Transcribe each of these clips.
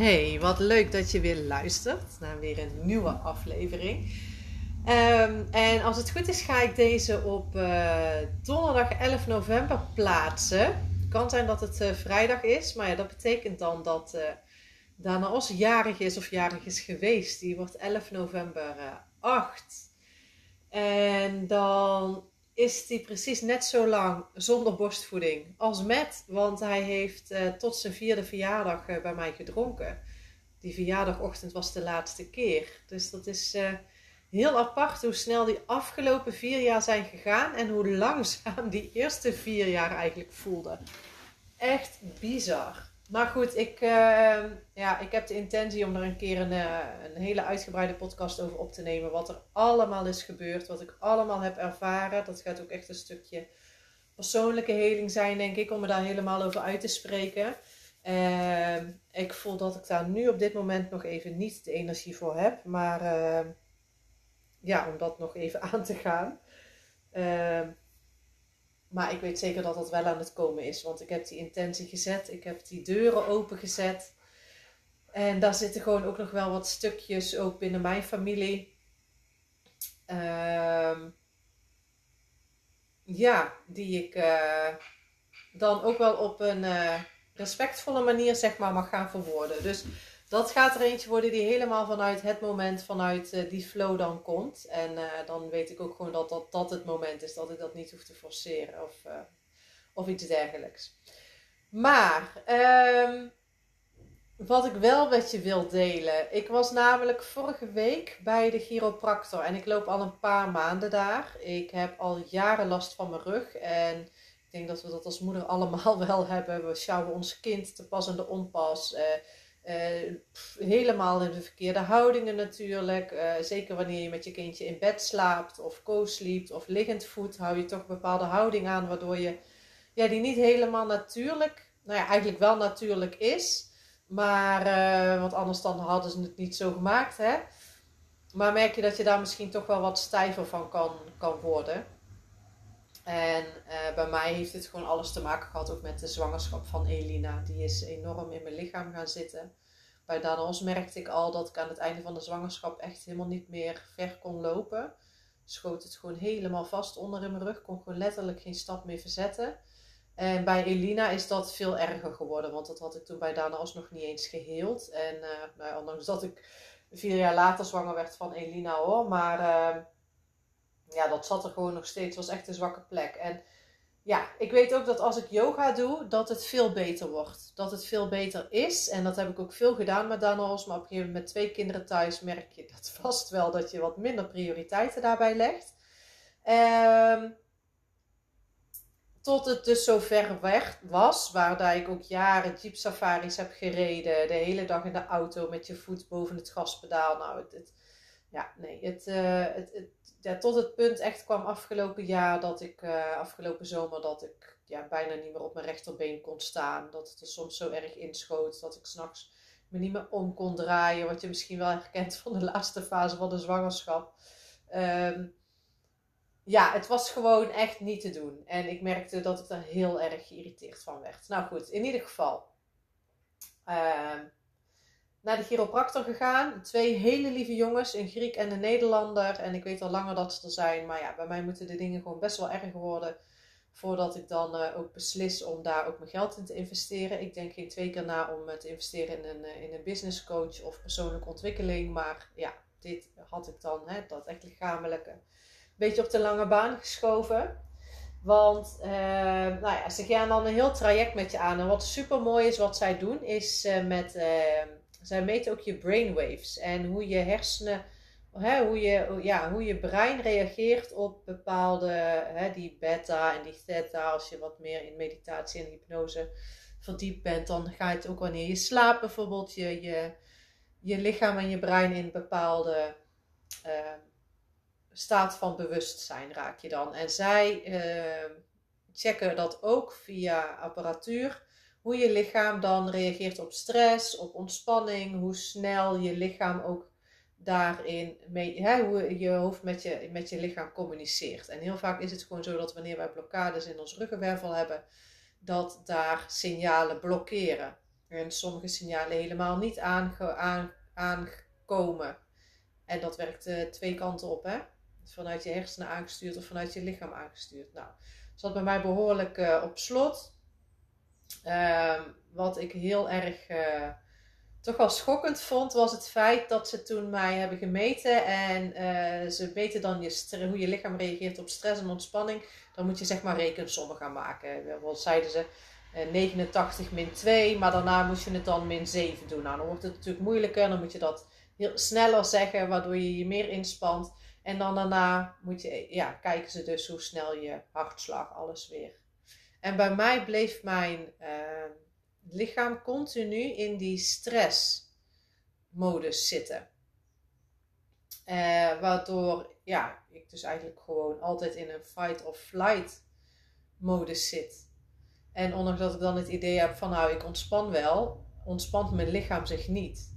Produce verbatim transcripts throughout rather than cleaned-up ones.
Hey, wat leuk dat je weer luistert naar weer een nieuwe aflevering. Um, en als het goed is ga ik deze op uh, donderdag elf november plaatsen. Het kan zijn dat het uh, vrijdag is, maar ja, dat betekent dan dat uh, Danaos jarig is of jarig is geweest. Die wordt elf november uh, acht. En dan is die precies net zo lang zonder borstvoeding als met. Want hij heeft uh, tot zijn vierde verjaardag uh, bij mij gedronken. Die verjaardagochtend was de laatste keer. Dus dat is uh, heel apart hoe snel die afgelopen vier jaar zijn gegaan. En hoe langzaam die eerste vier jaar eigenlijk voelde. Echt bizar. Maar goed, ik, uh, ja, ik heb de intentie om er een keer een, uh, een hele uitgebreide podcast over op te nemen. Wat er allemaal is gebeurd, wat ik allemaal heb ervaren. Dat gaat ook echt een stukje persoonlijke heling zijn, denk ik, om me daar helemaal over uit te spreken. Uh, ik voel dat ik daar nu op dit moment nog even niet de energie voor heb. Maar uh, ja, om dat nog even aan te gaan. Uh, Maar ik weet zeker dat dat wel aan het komen is. Want ik heb die intentie gezet. Ik heb die deuren opengezet. En daar zitten gewoon ook nog wel wat stukjes. Ook binnen mijn familie. Uh, ja, die ik uh, dan ook wel op een uh, respectvolle manier zeg maar mag gaan verwoorden. Dus dat gaat er eentje worden die helemaal vanuit het moment, vanuit uh, die flow dan komt. En uh, dan weet ik ook gewoon dat, dat dat het moment is, dat ik dat niet hoef te forceren of, uh, of iets dergelijks. Maar, um, wat ik wel met je wil delen. Ik was namelijk vorige week bij de chiropractor en ik loop al een paar maanden daar. Ik heb al jaren last van mijn rug en ik denk dat we dat als moeder allemaal wel hebben. We sjouwen ons kind te pas en te onpas. Uh, Uh, pff, helemaal in de verkeerde houdingen natuurlijk. Uh, zeker wanneer je met je kindje in bed slaapt of co-sliept of liggend voedt, hou je toch een bepaalde houding aan waardoor je ja, die niet helemaal natuurlijk, nou ja, eigenlijk wel natuurlijk is. Maar, uh, want anders dan hadden ze het niet zo gemaakt, hè. Maar merk je dat je daar misschien toch wel wat stijver van kan, kan worden. En uh, bij mij heeft het gewoon alles te maken gehad ook met de zwangerschap van Elina. Die is enorm in mijn lichaam gaan zitten. Bij Danaos merkte ik al dat ik aan het einde van de zwangerschap echt helemaal niet meer ver kon lopen. Schoot het gewoon helemaal vast onder in mijn rug. Kon gewoon letterlijk geen stap meer verzetten. En bij Elina is dat veel erger geworden. Want dat had ik toen bij Danaos nog niet eens geheeld. En uh, nou, ondanks dat ik vier jaar later zwanger werd van Elina hoor. Maar Uh, Ja, dat zat er gewoon nog steeds. Het was echt een zwakke plek. En ja, ik weet ook dat als ik yoga doe, dat het veel beter wordt. Dat het veel beter is. En dat heb ik ook veel gedaan met Danaos. Maar op een gegeven moment met twee kinderen thuis merk je dat vast wel dat je wat minder prioriteiten daarbij legt. Um, tot het dus zo ver weg was, waar ik ook jaren jeep safaris heb gereden. De hele dag in de auto met je voet boven het gaspedaal. Nou, het... het Ja, nee, het, uh, het, het, ja, tot het punt echt kwam afgelopen jaar dat ik, uh, afgelopen zomer, dat ik ja, bijna niet meer op mijn rechterbeen kon staan. Dat het er soms zo erg inschoot dat ik s'nachts me niet meer om kon draaien. Wat je misschien wel herkent van de laatste fase van de zwangerschap. Um, ja, het was gewoon echt niet te doen. En ik merkte dat ik daar heel erg geïrriteerd van werd. Nou goed, in ieder geval. Uh, Naar de chiropractor gegaan. Twee hele lieve jongens, een Griek en een Nederlander. En ik weet al langer dat ze er zijn. Maar ja, bij mij moeten de dingen gewoon best wel erg worden. Voordat ik dan uh, ook beslis om daar ook mijn geld in te investeren. Ik denk geen twee keer na om uh, te investeren in een, uh, in een business coach of persoonlijke ontwikkeling. Maar ja, dit had ik dan, hè, dat echt lichamelijke, een beetje op de lange baan geschoven. Want uh, nou ja, ze gaan dan een heel traject met je aan. En wat super mooi is wat zij doen, is uh, met... Uh, Zij meten ook je brainwaves en hoe je hersenen, hè, hoe, je, ja, hoe je brein reageert op bepaalde, hè, die beta en die theta. Als je wat meer in meditatie en hypnose verdiept bent, dan ga je het ook wanneer je slaapt bijvoorbeeld, je, je, je lichaam en je brein in bepaalde uh, staat van bewustzijn raak je dan. En zij uh, checken dat ook via apparatuur. Hoe je lichaam dan reageert op stress, op ontspanning. Hoe snel je lichaam ook daarin, mee, hè, hoe je hoofd met je, met je lichaam communiceert. En heel vaak is het gewoon zo dat wanneer wij blokkades in ons ruggenwervel hebben, dat daar signalen blokkeren. en sommige signalen helemaal niet aange, aan, aankomen. En dat werkt uh, twee kanten op, hè? Vanuit je hersenen aangestuurd of vanuit je lichaam aangestuurd. Nou, zat bij mij behoorlijk uh, op slot. Uh, wat ik heel erg uh, toch wel schokkend vond, was het feit dat ze toen mij hebben gemeten. En uh, ze weten dan je hoe je lichaam reageert op stress en ontspanning. Dan moet je zeg maar rekensommen gaan maken. Bijvoorbeeld zeiden ze uh, negenentachtig min twee, maar daarna moet je het dan min zeven doen. Nou, dan wordt het natuurlijk moeilijker. Dan moet je dat heel sneller zeggen, waardoor je je meer inspant. En dan daarna moet je, ja, kijken ze dus hoe snel je hartslag, alles weer. En bij mij bleef mijn uh, lichaam continu in die stressmodus zitten. Uh, waardoor ja, ik dus eigenlijk gewoon altijd in een fight of flight modus zit. En ondanks dat ik dan het idee heb van nou ik ontspan wel, ontspant mijn lichaam zich niet.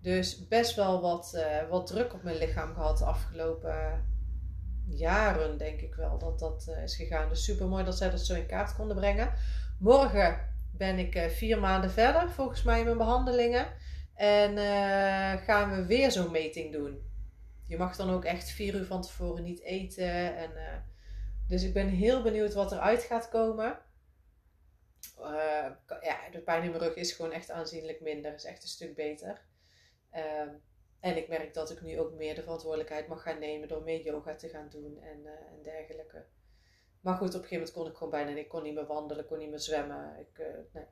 Dus best wel wat, uh, wat druk op mijn lichaam gehad de afgelopen jaren, denk ik wel, dat dat uh, is gegaan. Dus super mooi dat zij dat zo in kaart konden brengen. Morgen ben ik uh, vier maanden verder, volgens mij, in mijn behandelingen. En uh, gaan we weer zo'n meting doen. Je mag dan ook echt vier uur van tevoren niet eten. En, uh, dus ik ben heel benieuwd wat eruit gaat komen. Uh, ja, de pijn in mijn rug is gewoon echt aanzienlijk minder. Is echt een stuk beter. Um, en ik merk dat ik nu ook meer de verantwoordelijkheid mag gaan nemen door meer yoga te gaan doen en, uh, en dergelijke. Maar goed, op een gegeven moment kon ik gewoon bijna niet. Ik kon niet meer wandelen, kon niet meer zwemmen. Ik, uh, nee.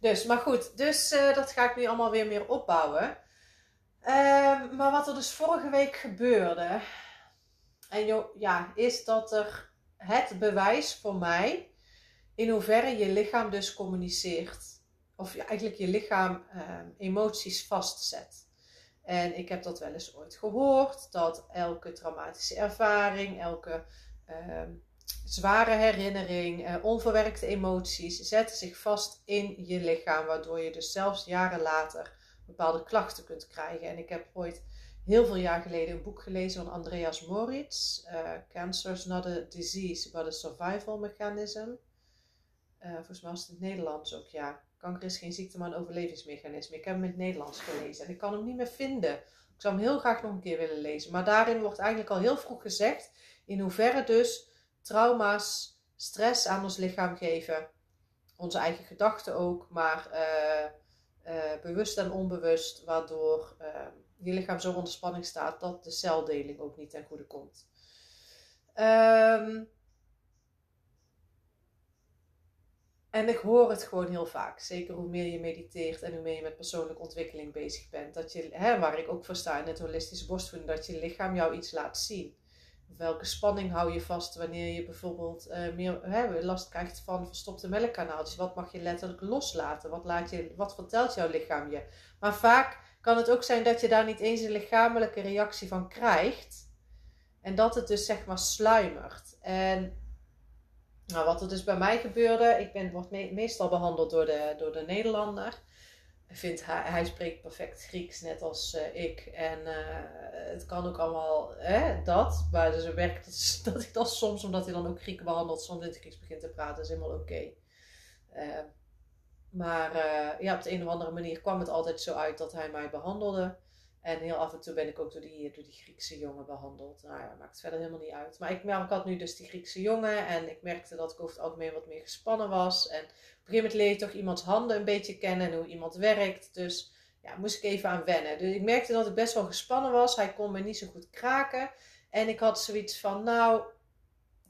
Dus, maar goed, dus uh, dat ga ik nu allemaal weer meer opbouwen. Uh, maar wat er dus vorige week gebeurde, en joh, ja, is dat er het bewijs voor mij in hoeverre je lichaam dus communiceert. Of eigenlijk je lichaam eh, emoties vastzet. En ik heb dat wel eens ooit gehoord. Dat elke traumatische ervaring, elke eh, zware herinnering, eh, onverwerkte emoties zetten zich vast in je lichaam. Waardoor je dus zelfs jaren later bepaalde klachten kunt krijgen. En ik heb ooit heel veel jaar geleden een boek gelezen van Andreas Moritz. Uh, Cancer is not a disease, but a survival mechanism. Uh, volgens mij was het in het Nederlands ook, ja. Kanker is geen ziekte, maar een overlevingsmechanisme. Ik heb hem in het Nederlands gelezen en ik kan hem niet meer vinden. Ik zou hem heel graag nog een keer willen lezen. Maar daarin wordt eigenlijk al heel vroeg gezegd in hoeverre dus trauma's, stress aan ons lichaam geven. Onze eigen gedachten ook, maar uh, uh, bewust en onbewust. Waardoor uh, je lichaam zo onder spanning staat dat de celdeling ook niet ten goede komt. Um, En ik hoor het gewoon heel vaak. Zeker hoe meer je mediteert en hoe meer je met persoonlijke ontwikkeling bezig bent. Dat je, hè, waar ik ook voor sta in het holistische borstvoeding, dat je lichaam jou iets laat zien. Welke spanning hou je vast wanneer je bijvoorbeeld uh, meer hè, last krijgt van verstopte melkkanaaltjes. Wat mag je letterlijk loslaten? Wat, laat je, wat vertelt jouw lichaam je? Maar vaak kan het ook zijn dat je daar niet eens een lichamelijke reactie van krijgt. En dat het dus zeg maar sluimert. En... Nou, wat er dus bij mij gebeurde, ik ben, word me, meestal behandeld door de, door de Nederlander. Vindt, hij, hij spreekt perfect Grieks, net als uh, ik. En uh, het kan ook allemaal hè, dat. Maar dus het werkt dat, dat ik dat soms, omdat hij dan ook Grieken behandelt, soms in het Grieks begint te praten, is helemaal oké. Okay. Uh, maar uh, ja, op de een of andere manier kwam het altijd zo uit dat hij mij behandelde. En heel af en toe ben ik ook door die, door die Griekse jongen behandeld. Nou ja, maakt verder helemaal niet uit. Maar ik, ik had nu dus die Griekse jongen. En ik merkte dat ik over het algemeen wat meer gespannen was. En op een gegeven moment leer je toch iemands handen een beetje kennen. En hoe iemand werkt. Dus ja, moest ik even aan wennen. Dus ik merkte dat ik best wel gespannen was. Hij kon me niet zo goed kraken. En ik had zoiets van, nou,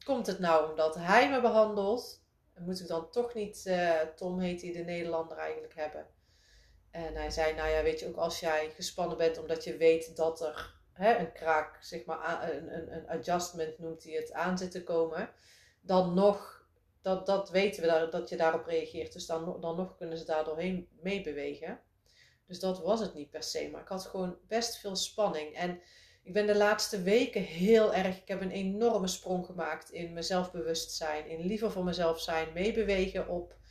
komt het nou omdat hij me behandelt? Dan moet ik dan toch niet, uh, Tom heet hij, de Nederlander eigenlijk hebben. En hij zei, nou ja, weet je, ook als jij gespannen bent omdat je weet dat er hè, een kraak, zeg maar, een, een, een adjustment noemt hij het, aan zit te komen. Dan nog, dat, dat weten we, dat, dat je daarop reageert. Dus dan, dan nog kunnen ze daar doorheen meebewegen. Dus dat was het niet per se, maar ik had gewoon best veel spanning. En ik ben de laatste weken heel erg, ik heb een enorme sprong gemaakt in mijn zelfbewustzijn. In liever voor mezelf zijn, meebewegen op...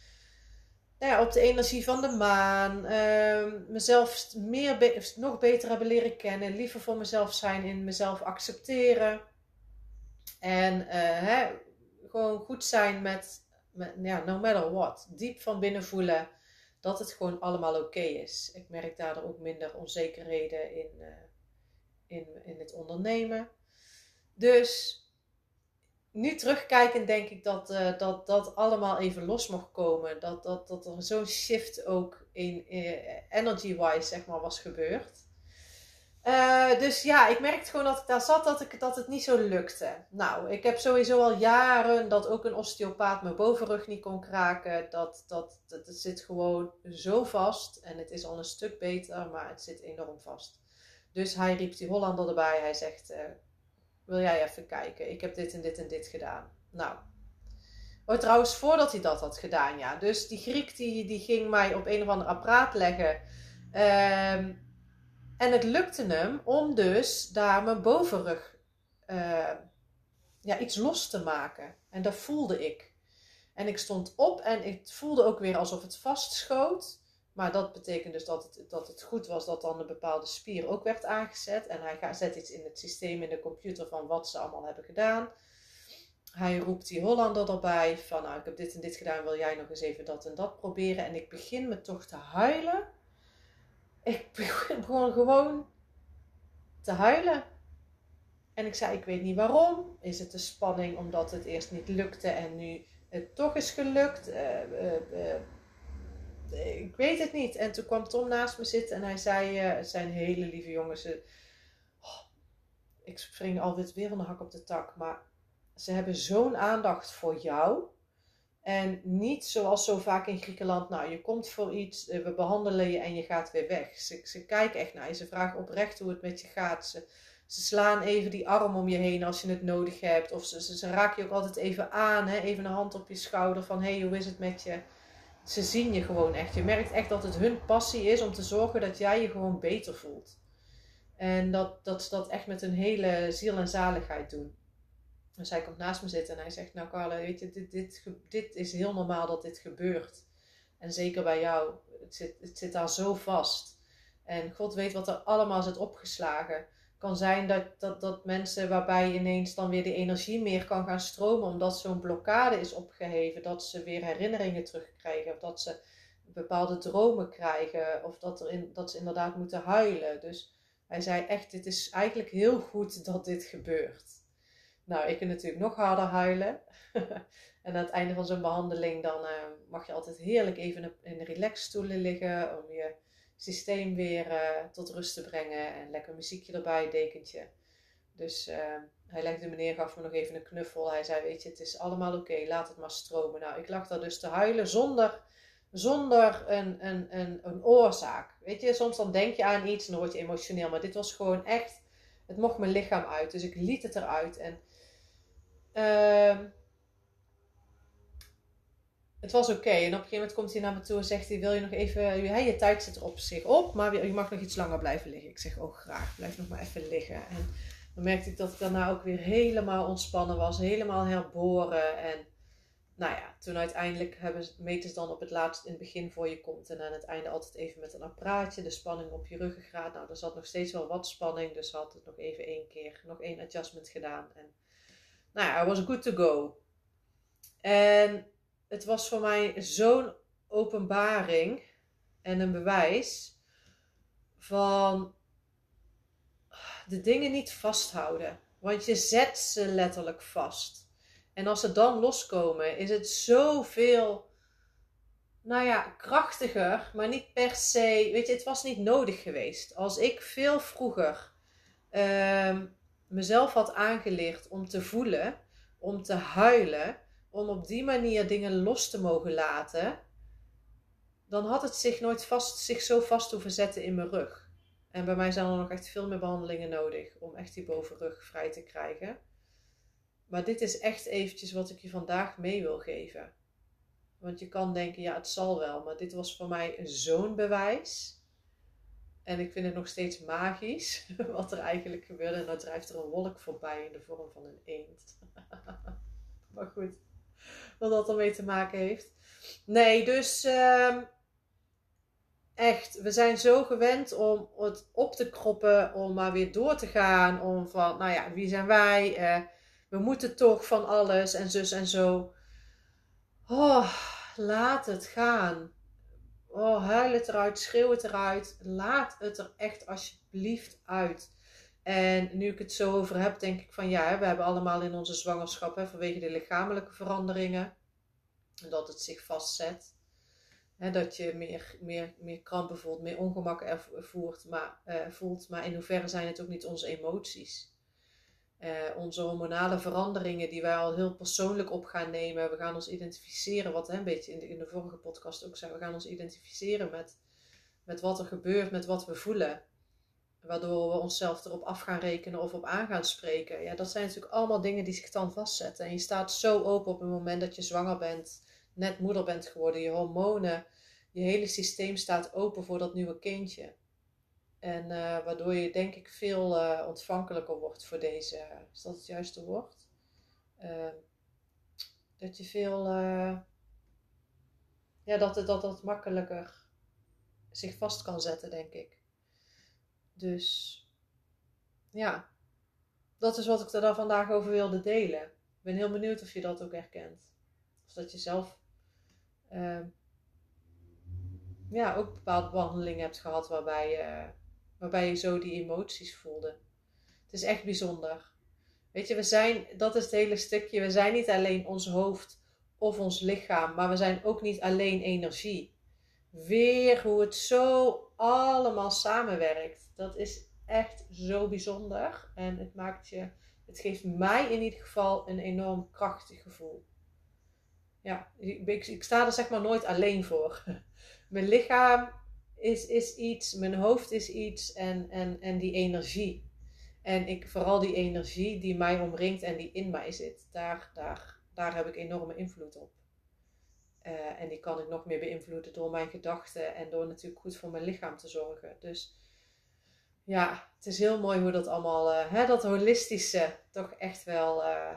Ja, op de energie van de maan, uh, mezelf meer be nog beter hebben leren kennen, liever voor mezelf zijn, in mezelf accepteren. En uh, hè, gewoon goed zijn met, met ja, no matter what, diep van binnen voelen dat het gewoon allemaal oké is. Ik merk daardoor ook minder onzekerheden in, uh, in, in het ondernemen. Dus nu terugkijkend denk ik dat uh, dat, dat allemaal even los mag komen. Dat, dat, dat er zo'n shift ook in uh, energy-wise zeg maar, was gebeurd. Uh, dus ja, ik merkte gewoon dat ik daar zat dat, ik, dat het niet zo lukte. Nou, ik heb sowieso al jaren dat ook een osteopaat mijn bovenrug niet kon kraken. Dat, dat, dat, dat zit gewoon zo vast. En het is al een stuk beter, maar het zit enorm vast. Dus hij riep die Hollander erbij. Hij zegt, uh, wil jij even kijken? Ik heb dit en dit en dit gedaan. Nou, oh, trouwens voordat hij dat had gedaan, ja. Dus die Griek die, die ging mij op een of ander apparaat leggen. Ehm... Uh, En het lukte hem om dus daar mijn bovenrug uh, ja, iets los te maken. En dat voelde ik. En ik stond op en ik voelde ook weer alsof het vastschoot. Maar dat betekent dus dat het, dat het goed was dat dan een bepaalde spier ook werd aangezet. En hij zet iets in het systeem in de computer van wat ze allemaal hebben gedaan. Hij roept die Hollander erbij van nou, ik heb dit en dit gedaan, wil jij nog eens even dat en dat proberen. En ik begin me toch te huilen. Ik begon gewoon te huilen. En ik zei, ik weet niet waarom. Is het de spanning omdat het eerst niet lukte en nu het toch is gelukt? Uh, uh, uh, ik weet het niet. En toen kwam Tom naast me zitten en hij zei, uh, het zijn hele lieve jongens. Uh, oh, ik spring altijd weer van de hak op de tak. Maar ze hebben zo'n aandacht voor jou. En niet zoals zo vaak in Griekenland, nou je komt voor iets, we behandelen je en je gaat weer weg. Ze, ze kijken echt naar je, ze vragen oprecht hoe het met je gaat. Ze, ze slaan even die arm om je heen als je het nodig hebt. Of ze, ze, ze raken je ook altijd even aan, hè? Even een hand op je schouder van hé, hey, hoe is het met je? Ze zien je gewoon echt. Je merkt echt dat het hun passie is om te zorgen dat jij je gewoon beter voelt. En dat, dat ze dat echt met hun hele ziel en zaligheid doen. Dus hij komt naast me zitten en hij zegt, nou Carla, weet je, dit, dit, dit is heel normaal dat dit gebeurt. En zeker bij jou, het zit, het zit daar zo vast. En God weet wat er allemaal zit opgeslagen. Het kan zijn dat, dat, dat mensen waarbij ineens dan weer de energie meer kan gaan stromen, omdat zo'n blokkade is opgeheven, dat ze weer herinneringen terugkrijgen, of dat ze bepaalde dromen krijgen, of dat, er in, dat ze inderdaad moeten huilen. Dus hij zei echt, dit is eigenlijk heel goed dat dit gebeurt. Nou, ik kan natuurlijk nog harder huilen. En aan het einde van zo'n behandeling, dan uh, mag je altijd heerlijk even in de relaxstoelen liggen. Om je systeem weer uh, tot rust te brengen. En lekker muziekje erbij, dekentje. Dus uh, hij legde me neer, gaf me nog even een knuffel. Hij zei, weet je, het is allemaal oké, laat het maar stromen. Nou, ik lag daar dus te huilen zonder, zonder een, een, een, een oorzaak. Weet je, soms dan denk je aan iets en dan word je emotioneel. Maar dit was gewoon echt, het mocht mijn lichaam uit. Dus ik liet het eruit en... Uh, het was oké. En op een gegeven moment komt hij naar me toe en zegt hij, wil je nog even, hey, je tijd zit er op zich op, maar je mag nog iets langer blijven liggen. Ik zeg, oh graag, blijf nog maar even liggen. En dan merkte ik dat ik daarna ook weer helemaal ontspannen was, helemaal herboren. En nou ja, toen uiteindelijk hebben ze, meten ze dan op het laatst in het begin voor je kont en aan het einde altijd even met een apparaatje, de spanning op je ruggengraat. Nou, er zat nog steeds wel wat spanning, dus had het nog even één keer, nog één adjustment gedaan en nou ja, I was good to go. En het was voor mij zo'n openbaring en een bewijs van de dingen niet vasthouden. Want je zet ze letterlijk vast. En als ze dan loskomen, is het zoveel, nou ja, krachtiger, maar niet per se, weet je, het was niet nodig geweest. Als ik veel vroeger... Um, mezelf had aangeleerd om te voelen, om te huilen, om op die manier dingen los te mogen laten, dan had het zich nooit vast, zich zo vast hoeven zetten in mijn rug. En bij mij zijn er nog echt veel meer behandelingen nodig om echt die bovenrug vrij te krijgen. Maar dit is echt eventjes wat ik je vandaag mee wil geven. Want je kan denken, ja het zal wel, maar dit was voor mij zo'n bewijs. En ik vind het nog steeds magisch wat er eigenlijk gebeurde. En dan drijft er een wolk voorbij in de vorm van een eend. Maar goed, wat dat ermee te maken heeft. Nee, dus um, echt, we zijn zo gewend om het op te kroppen, om maar weer door te gaan. Om van, nou ja, wie zijn wij? Uh, we moeten toch van alles en zus en zo. Oh, laat het gaan. Oh, huil het eruit, schreeuw het eruit. Laat het er echt alsjeblieft uit. En nu ik het zo over heb, denk ik van ja, we hebben allemaal in onze zwangerschap, hè, vanwege de lichamelijke veranderingen, dat het zich vastzet. Hè, dat je meer, meer, meer krampen voelt, meer ongemak ervoert, maar, eh, voelt. Maar in hoeverre zijn het ook niet onze emoties? Eh, onze hormonale veranderingen die wij al heel persoonlijk op gaan nemen. We gaan ons identificeren, wat hè, een beetje in de, in de vorige podcast ook zei. We gaan ons identificeren met, met wat er gebeurt, met wat we voelen. Waardoor we onszelf erop af gaan rekenen of op aan gaan spreken. Ja, dat zijn natuurlijk allemaal dingen die zich dan vastzetten. En je staat zo open op het moment dat je zwanger bent, net moeder bent geworden. Je hormonen, je hele systeem staat open voor dat nieuwe kindje. En uh, waardoor je denk ik veel uh, ontvankelijker wordt voor deze, is dat het juiste woord? Uh, dat je veel, uh, ja, dat dat, dat makkelijker zich vast kan zetten, denk ik. Dus ja, dat is wat ik er dan vandaag over wilde delen. Ik ben heel benieuwd of je dat ook herkent. Of dat je zelf uh, ja, ook bepaalde behandelingen hebt gehad waarbij je, waarbij je zo die emoties voelde. Het is echt bijzonder. Weet je, we zijn, dat is het hele stukje, we zijn niet alleen ons hoofd of ons lichaam, maar we zijn ook niet alleen energie. Weer hoe het zo allemaal samenwerkt. Dat is echt zo bijzonder. En het maakt je, het geeft mij in ieder geval een enorm krachtig gevoel. Ja, ik, ik sta er zeg maar nooit alleen voor. Mijn lichaam is, is iets, mijn hoofd is iets en, en, en die energie. En ik, vooral die energie die mij omringt en die in mij zit. Daar, daar, daar heb ik enorme invloed op. Uh, en die kan ik nog meer beïnvloeden door mijn gedachten en door natuurlijk goed voor mijn lichaam te zorgen. Dus ja, het is heel mooi hoe dat allemaal, uh, hè, dat holistische toch echt wel, uh,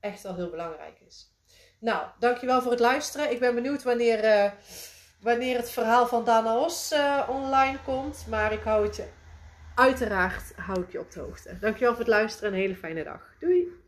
echt wel heel belangrijk is. Nou, dankjewel voor het luisteren. Ik ben benieuwd wanneer, uh, wanneer het verhaal van Danaos uh, online komt. Maar ik hou het je, uiteraard hou ik je op de hoogte. Dankjewel voor het luisteren en een hele fijne dag. Doei!